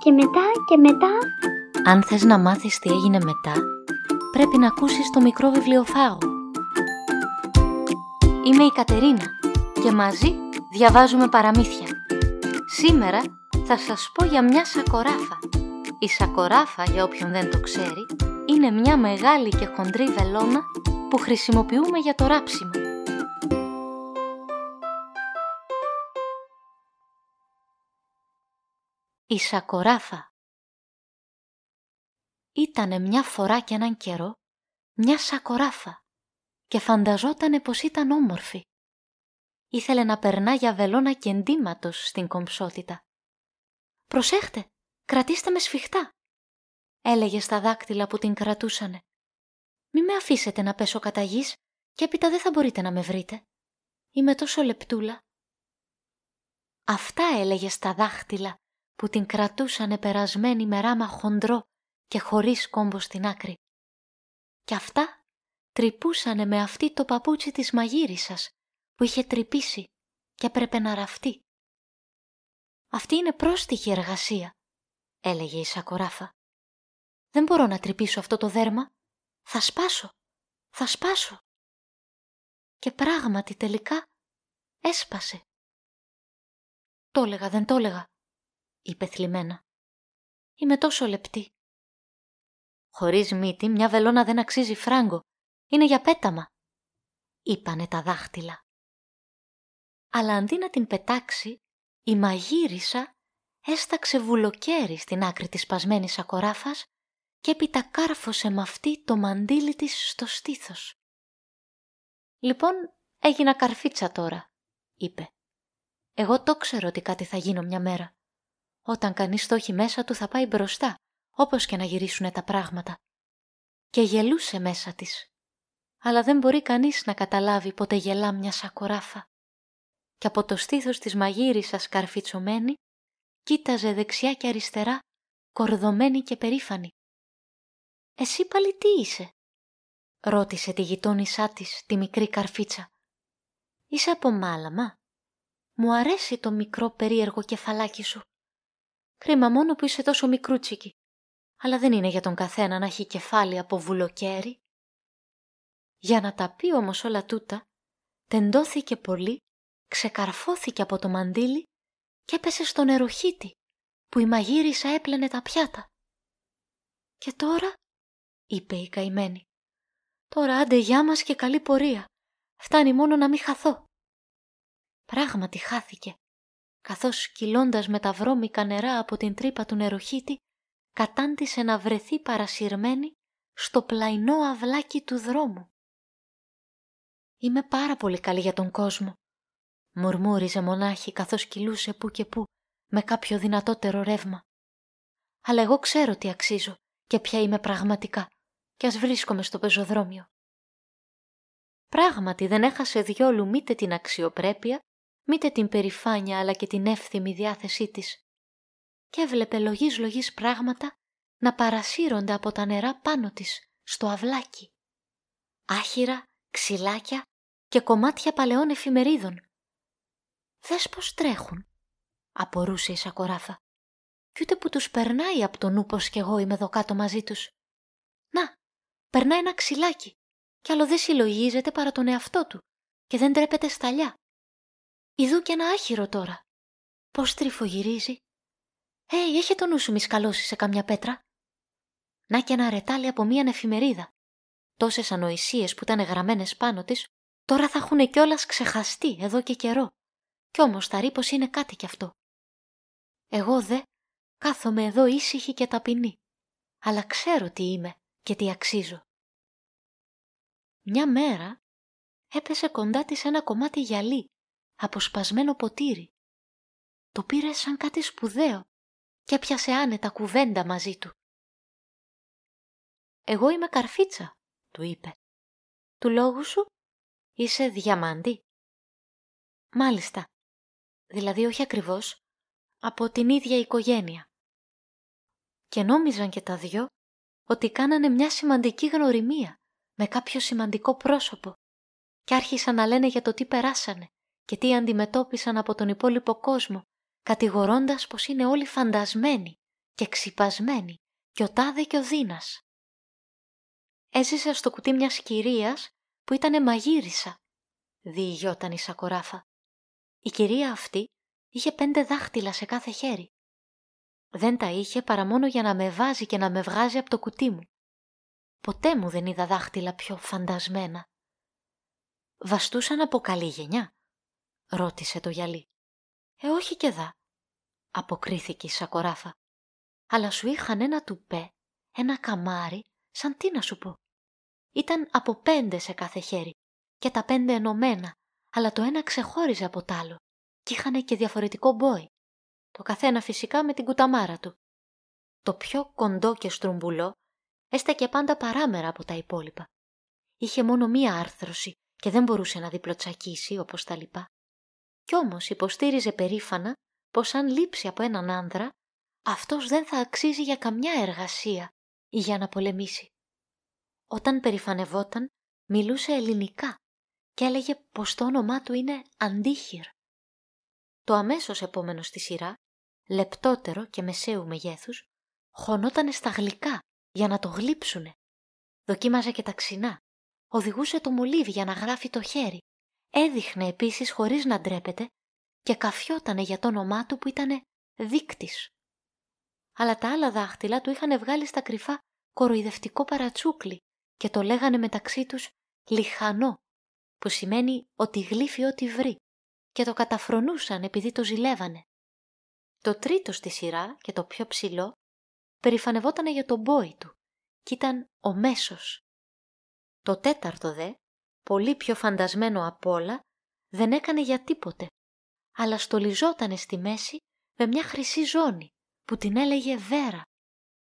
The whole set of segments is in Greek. και μετά και μετά. Αν θες να μάθεις τι έγινε μετά, πρέπει να ακούσεις το μικρό βιβλιοφάγο. Είμαι η Κατερίνα και μαζί διαβάζουμε παραμύθια. Σήμερα θα σας πω για μια σακοράφα. Η σακοράφα, για όποιον δεν το ξέρει, είναι μια μεγάλη και χοντρή βελόνα που χρησιμοποιούμε για το ράψιμο. Η σακοράφα. Ήτανε μια φορά κι έναν καιρό μια σακοράφα και φανταζότανε πως ήταν όμορφη. Ήθελε να περνά για βελόνα και εντύματος στην κομψότητα. «Προσέχτε, κρατήστε με σφιχτά», έλεγε στα δάκτυλα που την κρατούσανε. «Μη με αφήσετε να πέσω κατά γης και έπειτα δεν θα μπορείτε να με βρείτε. Είμαι τόσο λεπτούλα». Αυτά έλεγε στα δάχτυλα που την κρατούσανε περασμένη με ράμα χοντρό και χωρίς κόμπο στην άκρη. Και αυτά τρυπούσανε με αυτή το παπούτσι της μαγείρισας που είχε τρυπήσει και έπρεπε να ραφτεί. «Αυτή είναι πρόστιχη εργασία», έλεγε η σακοράφα. «Δεν μπορώ να τρυπήσω αυτό το δέρμα. Θα σπάσω, θα σπάσω». Και πράγματι τελικά έσπασε. «Το έλεγα, δεν το έλεγα», είπε θλιμμένα. «Είμαι τόσο λεπτή». «Χωρίς μύτη μια βελόνα δεν αξίζει φράγκο. Είναι για πέταμα», είπανε τα δάχτυλα. Αλλά αντί να την πετάξει, η μαγείρισα έσταξε βουλοκαίρι στην άκρη της σπασμένης σακοράφας και έπειτα κάρφωσε με αυτή το μαντίλι της στο στήθος. «Λοιπόν, έγινα καρφίτσα τώρα», είπε. «Εγώ το ξέρω ότι κάτι θα γίνω μια μέρα. Όταν κανείς το έχει μέσα του θα πάει μπροστά, όπως και να γυρίσουνε τα πράγματα». Και γελούσε μέσα της. Αλλά δεν μπορεί κανείς να καταλάβει πότε γελά μια σακοράφα. Και από το στήθος της μαγείρισας καρφιτσωμένη, κοίταζε δεξιά και αριστερά, κορδωμένη και περήφανη. «Εσύ πάλι τι είσαι?» ρώτησε τη γειτόνισά της, τη μικρή καρφίτσα. «Είσαι από Μάλαμα. Μου αρέσει το μικρό περίεργο κεφαλάκι σου. Κρίμα μόνο που είσαι τόσο μικρούτσικη. Αλλά δεν είναι για τον καθένα να έχει κεφάλι από βουλοκαίρι». Για να τα πει όμως όλα τούτα, τεντώθηκε πολύ, ξεκαρφώθηκε από το μαντίλι και έπεσε στον νεροχύτη που η μαγείρισα έπλαινε τα πιάτα. «Και τώρα», είπε η καημένη, «τώρα άντε γεια μας και καλή πορεία. Φτάνει μόνο να μην χαθώ». Πράγματι χάθηκε, καθώς κυλώντας με τα βρώμικα νερά από την τρύπα του νεροχύτη, κατάντησε να βρεθεί παρασυρμένη στο πλαϊνό αυλάκι του δρόμου. «Είμαι πάρα πολύ καλή για τον κόσμο», μουρμούριζε μονάχη καθώς κυλούσε που και που με κάποιο δυνατότερο ρεύμα. «Αλλά εγώ ξέρω τι αξίζω και ποια είμαι πραγματικά, κι ας βρίσκομαι στο πεζοδρόμιο». Πράγματι δεν έχασε διόλου μήτε την αξιοπρέπεια, μήτε την περηφάνεια, αλλά και την εύθυμη διάθεσή της. Και έβλεπε λογής λογής πράγματα να παρασύρονται από τα νερά πάνω της, στο αυλάκι. Άχυρα, ξυλάκια και κομμάτια παλαιών εφημερίδων. «Δες πως τρέχουν», απορούσε η σακοράφα. «Κι ούτε που τους περνάει από το νου πως κι εγώ είμαι εδώ κάτω μαζί τους. Να, περνάει ένα ξυλάκι, κι άλλο δεν συλλογίζεται παρά τον εαυτό του και δεν τρέπεται σταλιά. Ιδού κι ένα άχυρο τώρα. Πως τρυφογυρίζει. Είχε το νου σου μισκαλώσει σε καμιά πέτρα. Να κι ένα ρετάλι από μίαν εφημερίδα. Τόσες ανοησίες που ήταν γραμμένες πάνω της, τώρα θα έχουν κιόλας ξεχαστεί εδώ και καιρό. Κι όμως θα ρει πως είναι κάτι κι αυτό. Εγώ δε κάθομαι εδώ ήσυχη και ταπεινή, αλλά ξέρω τι είμαι και τι αξίζω». Μια μέρα έπεσε κοντά της ένα κομμάτι γυαλί από σπασμένο ποτήρι. Το πήρε σαν κάτι σπουδαίο και πιάσε άνετα κουβέντα μαζί του. «Εγώ είμαι καρφίτσα», του είπε. «Του λόγου σου είσαι διαμάντη?» «Μάλιστα. Δηλαδή όχι ακριβώς, από την ίδια οικογένεια». Και νόμιζαν και τα δυο ότι κάνανε μια σημαντική γνωριμία με κάποιο σημαντικό πρόσωπο και άρχισαν να λένε για το τι περάσανε και τι αντιμετώπισαν από τον υπόλοιπο κόσμο, κατηγορώντας πως είναι όλοι φαντασμένοι και ξυπασμένη και ο τάδε και ο δίνας. Έζησα στο κουτί μιας κυρίας που ήτανε μαγείρισα, διηγιόταν η Σακοράφα. Η κυρία αυτή είχε 5 δάχτυλα σε κάθε χέρι. Δεν τα είχε παρά μόνο για να με βάζει και να με βγάζει από το κουτί μου. Ποτέ μου δεν είδα δάχτυλα πιο φαντασμένα. «Βαστούσαν από καλή γενιά?» ρώτησε το γυαλί. «Όχι και δα», αποκρίθηκε η Σακοράφα. «Αλλά σου είχαν ένα τουπέ, ένα καμάρι, σαν τι να σου πω. Ήταν από 5 σε κάθε χέρι και τα 5 ενωμένα, αλλά το ένα ξεχώριζε από τ' άλλο και είχανε και διαφορετικό μπόι. Το καθένα φυσικά με την κουταμάρα του. Το πιο κοντό και στρουμπουλό έστακε πάντα παράμερα από τα υπόλοιπα. Είχε μόνο μία άρθρωση και δεν μπορούσε να διπλοτσακίσει όπως τα λοιπά. Κι όμως υποστήριζε περήφανα πως αν λείψει από έναν άνδρα, αυτός δεν θα αξίζει για καμιά εργασία ή για να πολεμήσει. Όταν περηφανευόταν, μιλούσε ελληνικά και έλεγε πως το όνομά του είναι Αντίχυρ. Το αμέσως επόμενο στη σειρά, λεπτότερο και μεσαίου μεγέθους, χωνότανε στα γλυκά για να το γλύψουνε. Δοκίμαζε και τα ξινά. Οδηγούσε το μολύβι για να γράφει το χέρι. Έδειχνε επίσης χωρίς να ντρέπεται και καφιότανε για το όνομά του που ήτανε Δείκτης. Αλλά τα άλλα δάχτυλα του είχαν βγάλει στα κρυφά κοροϊδευτικό παρατσούκλι και το λέγανε μεταξύ τους λιχανό, που σημαίνει ότι γλύφει ό,τι βρει, και το καταφρονούσαν επειδή το ζηλεύανε. Το τρίτο στη σειρά και το πιο ψηλό περηφανευότανε για τον μπόι του κι ήταν ο μέσος. Το τέταρτο δε, πολύ πιο φαντασμένο απ' όλα, δεν έκανε για τίποτε, αλλά στολιζότανε στη μέση με μια χρυσή ζώνη που την έλεγε Βέρα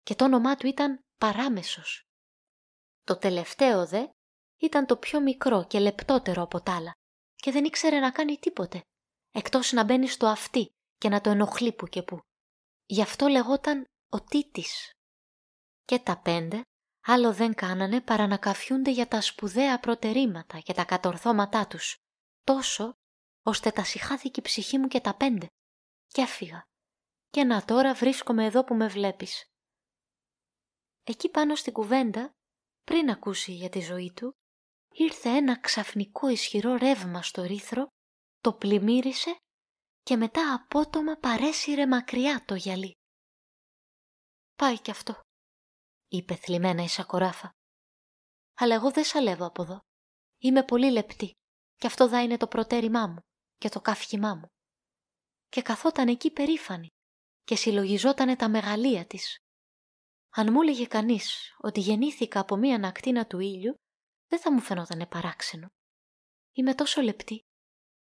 και το όνομά του ήταν Παράμεσος. Το τελευταίο δε ήταν το πιο μικρό και λεπτότερο από τ' άλλα και δεν ήξερε να κάνει τίποτε, εκτός να μπαίνει στο αυτί και να το ενοχλεί που και που. Γι' αυτό λεγόταν ο Τίτης. Και τα 5 άλλο δεν κάνανε παρά να καφιούνται για τα σπουδαία προτερήματα και τα κατορθώματά τους, τόσο ώστε τα συχάθηκε η ψυχή μου και τα 5 και έφυγα. Και να τώρα βρίσκομαι εδώ που με βλέπεις. Εκεί πάνω στην κουβέντα, πριν ακούσει για τη ζωή του, ήρθε ένα ξαφνικό ισχυρό ρεύμα στο ρήθρο, το πλημμύρισε και μετά απότομα παρέσυρε μακριά το γυαλί. «Πάει κι αυτό», είπε θλιμμένα η Σακοράφα. «Αλλά εγώ δεν σαλεύω από εδώ. Είμαι πολύ λεπτή και αυτό δα είναι το προτέρημά μου και το καύχημά μου». Και καθόταν εκεί περήφανη και συλλογιζότανε τα μεγαλεία της. Αν μου έλεγε κανείς ότι γεννήθηκα από μία ανακτίνα του ήλιου, δεν θα μου φαινότανε παράξενο. Είμαι τόσο λεπτή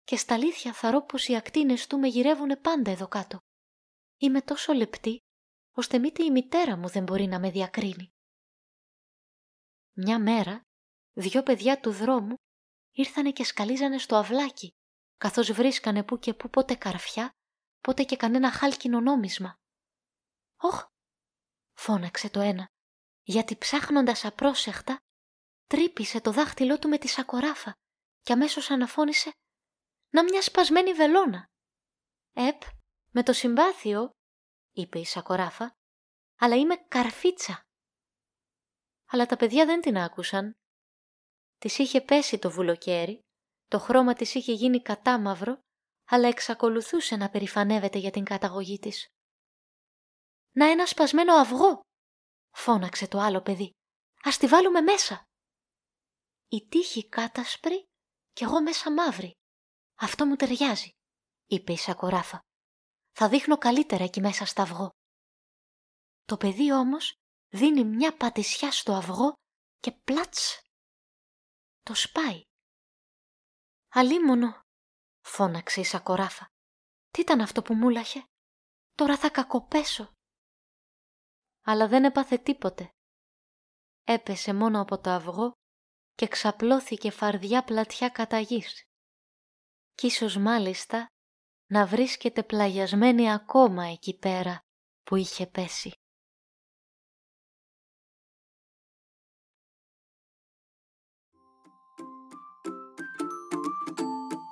και στα αλήθεια θαρώ πως οι ακτίνες του με γυρεύουνε πάντα εδώ κάτω. Είμαι τόσο λεπτή ώστε μήτε η μητέρα μου δεν μπορεί να με διακρίνει. Μια μέρα, 2 παιδιά του δρόμου ήρθανε και σκαλίζανε στο αυλάκι, καθώς βρίσκανε που και που πότε καρφιά, πότε και κανένα χάλκινο νόμισμα. «Όχ», φώναξε το ένα, γιατί ψάχνοντας απρόσεχτα, τρύπησε το δάχτυλό του με τη Σακοράφα και αμέσως αναφώνησε «Να μια σπασμένη βελόνα». «Επ, με το συμπάθειο», είπε η Σακοράφα, «αλλά είμαι καρφίτσα». Αλλά τα παιδιά δεν την άκουσαν. Της είχε πέσει το βουλοκαίρι, το χρώμα της είχε γίνει κατάμαυρο, αλλά εξακολουθούσε να περηφανεύεται για την καταγωγή της. «Να ένα σπασμένο αυγό», φώναξε το άλλο παιδί, «ας τη βάλουμε μέσα». «Η τύχη κάτασπρη κι εγώ μέσα μαύρη. Αυτό μου ταιριάζει», είπε η Σακοράφα. «Θα δείχνω καλύτερα εκεί μέσα στο αυγό». Το παιδί όμως δίνει μια πατησιά στο αυγό και πλάτς, το σπάει. «Αλίμονο», φώναξε η Σακοράφα. «Τι ήταν αυτό που μούλαχε? Τώρα θα κακοπέσω». Αλλά δεν έπαθε τίποτε. Έπεσε μόνο από το αυγό και ξαπλώθηκε φαρδιά πλατιά κατά γης. Κι ίσως μάλιστα να βρίσκεται πλαγιασμένη ακόμα εκεί πέρα που είχε πέσει.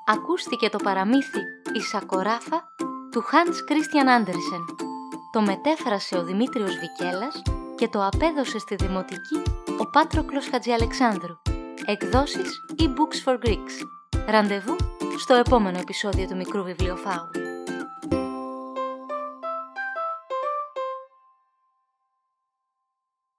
Ακούστηκε το παραμύθι «Η Σακοράφα» του Χανς Κρίστιαν Άντερσεν. το μετέφρασε ο Δημήτριος Βικέλας και το απέδωσε στη Δημοτική ο Πάτροκλος Χατζηαλεξάνδρου. Εκδόσεις e-books for Greeks. Ραντεβού στο επόμενο επεισόδιο του Μικρού Βιβλιοφάγου.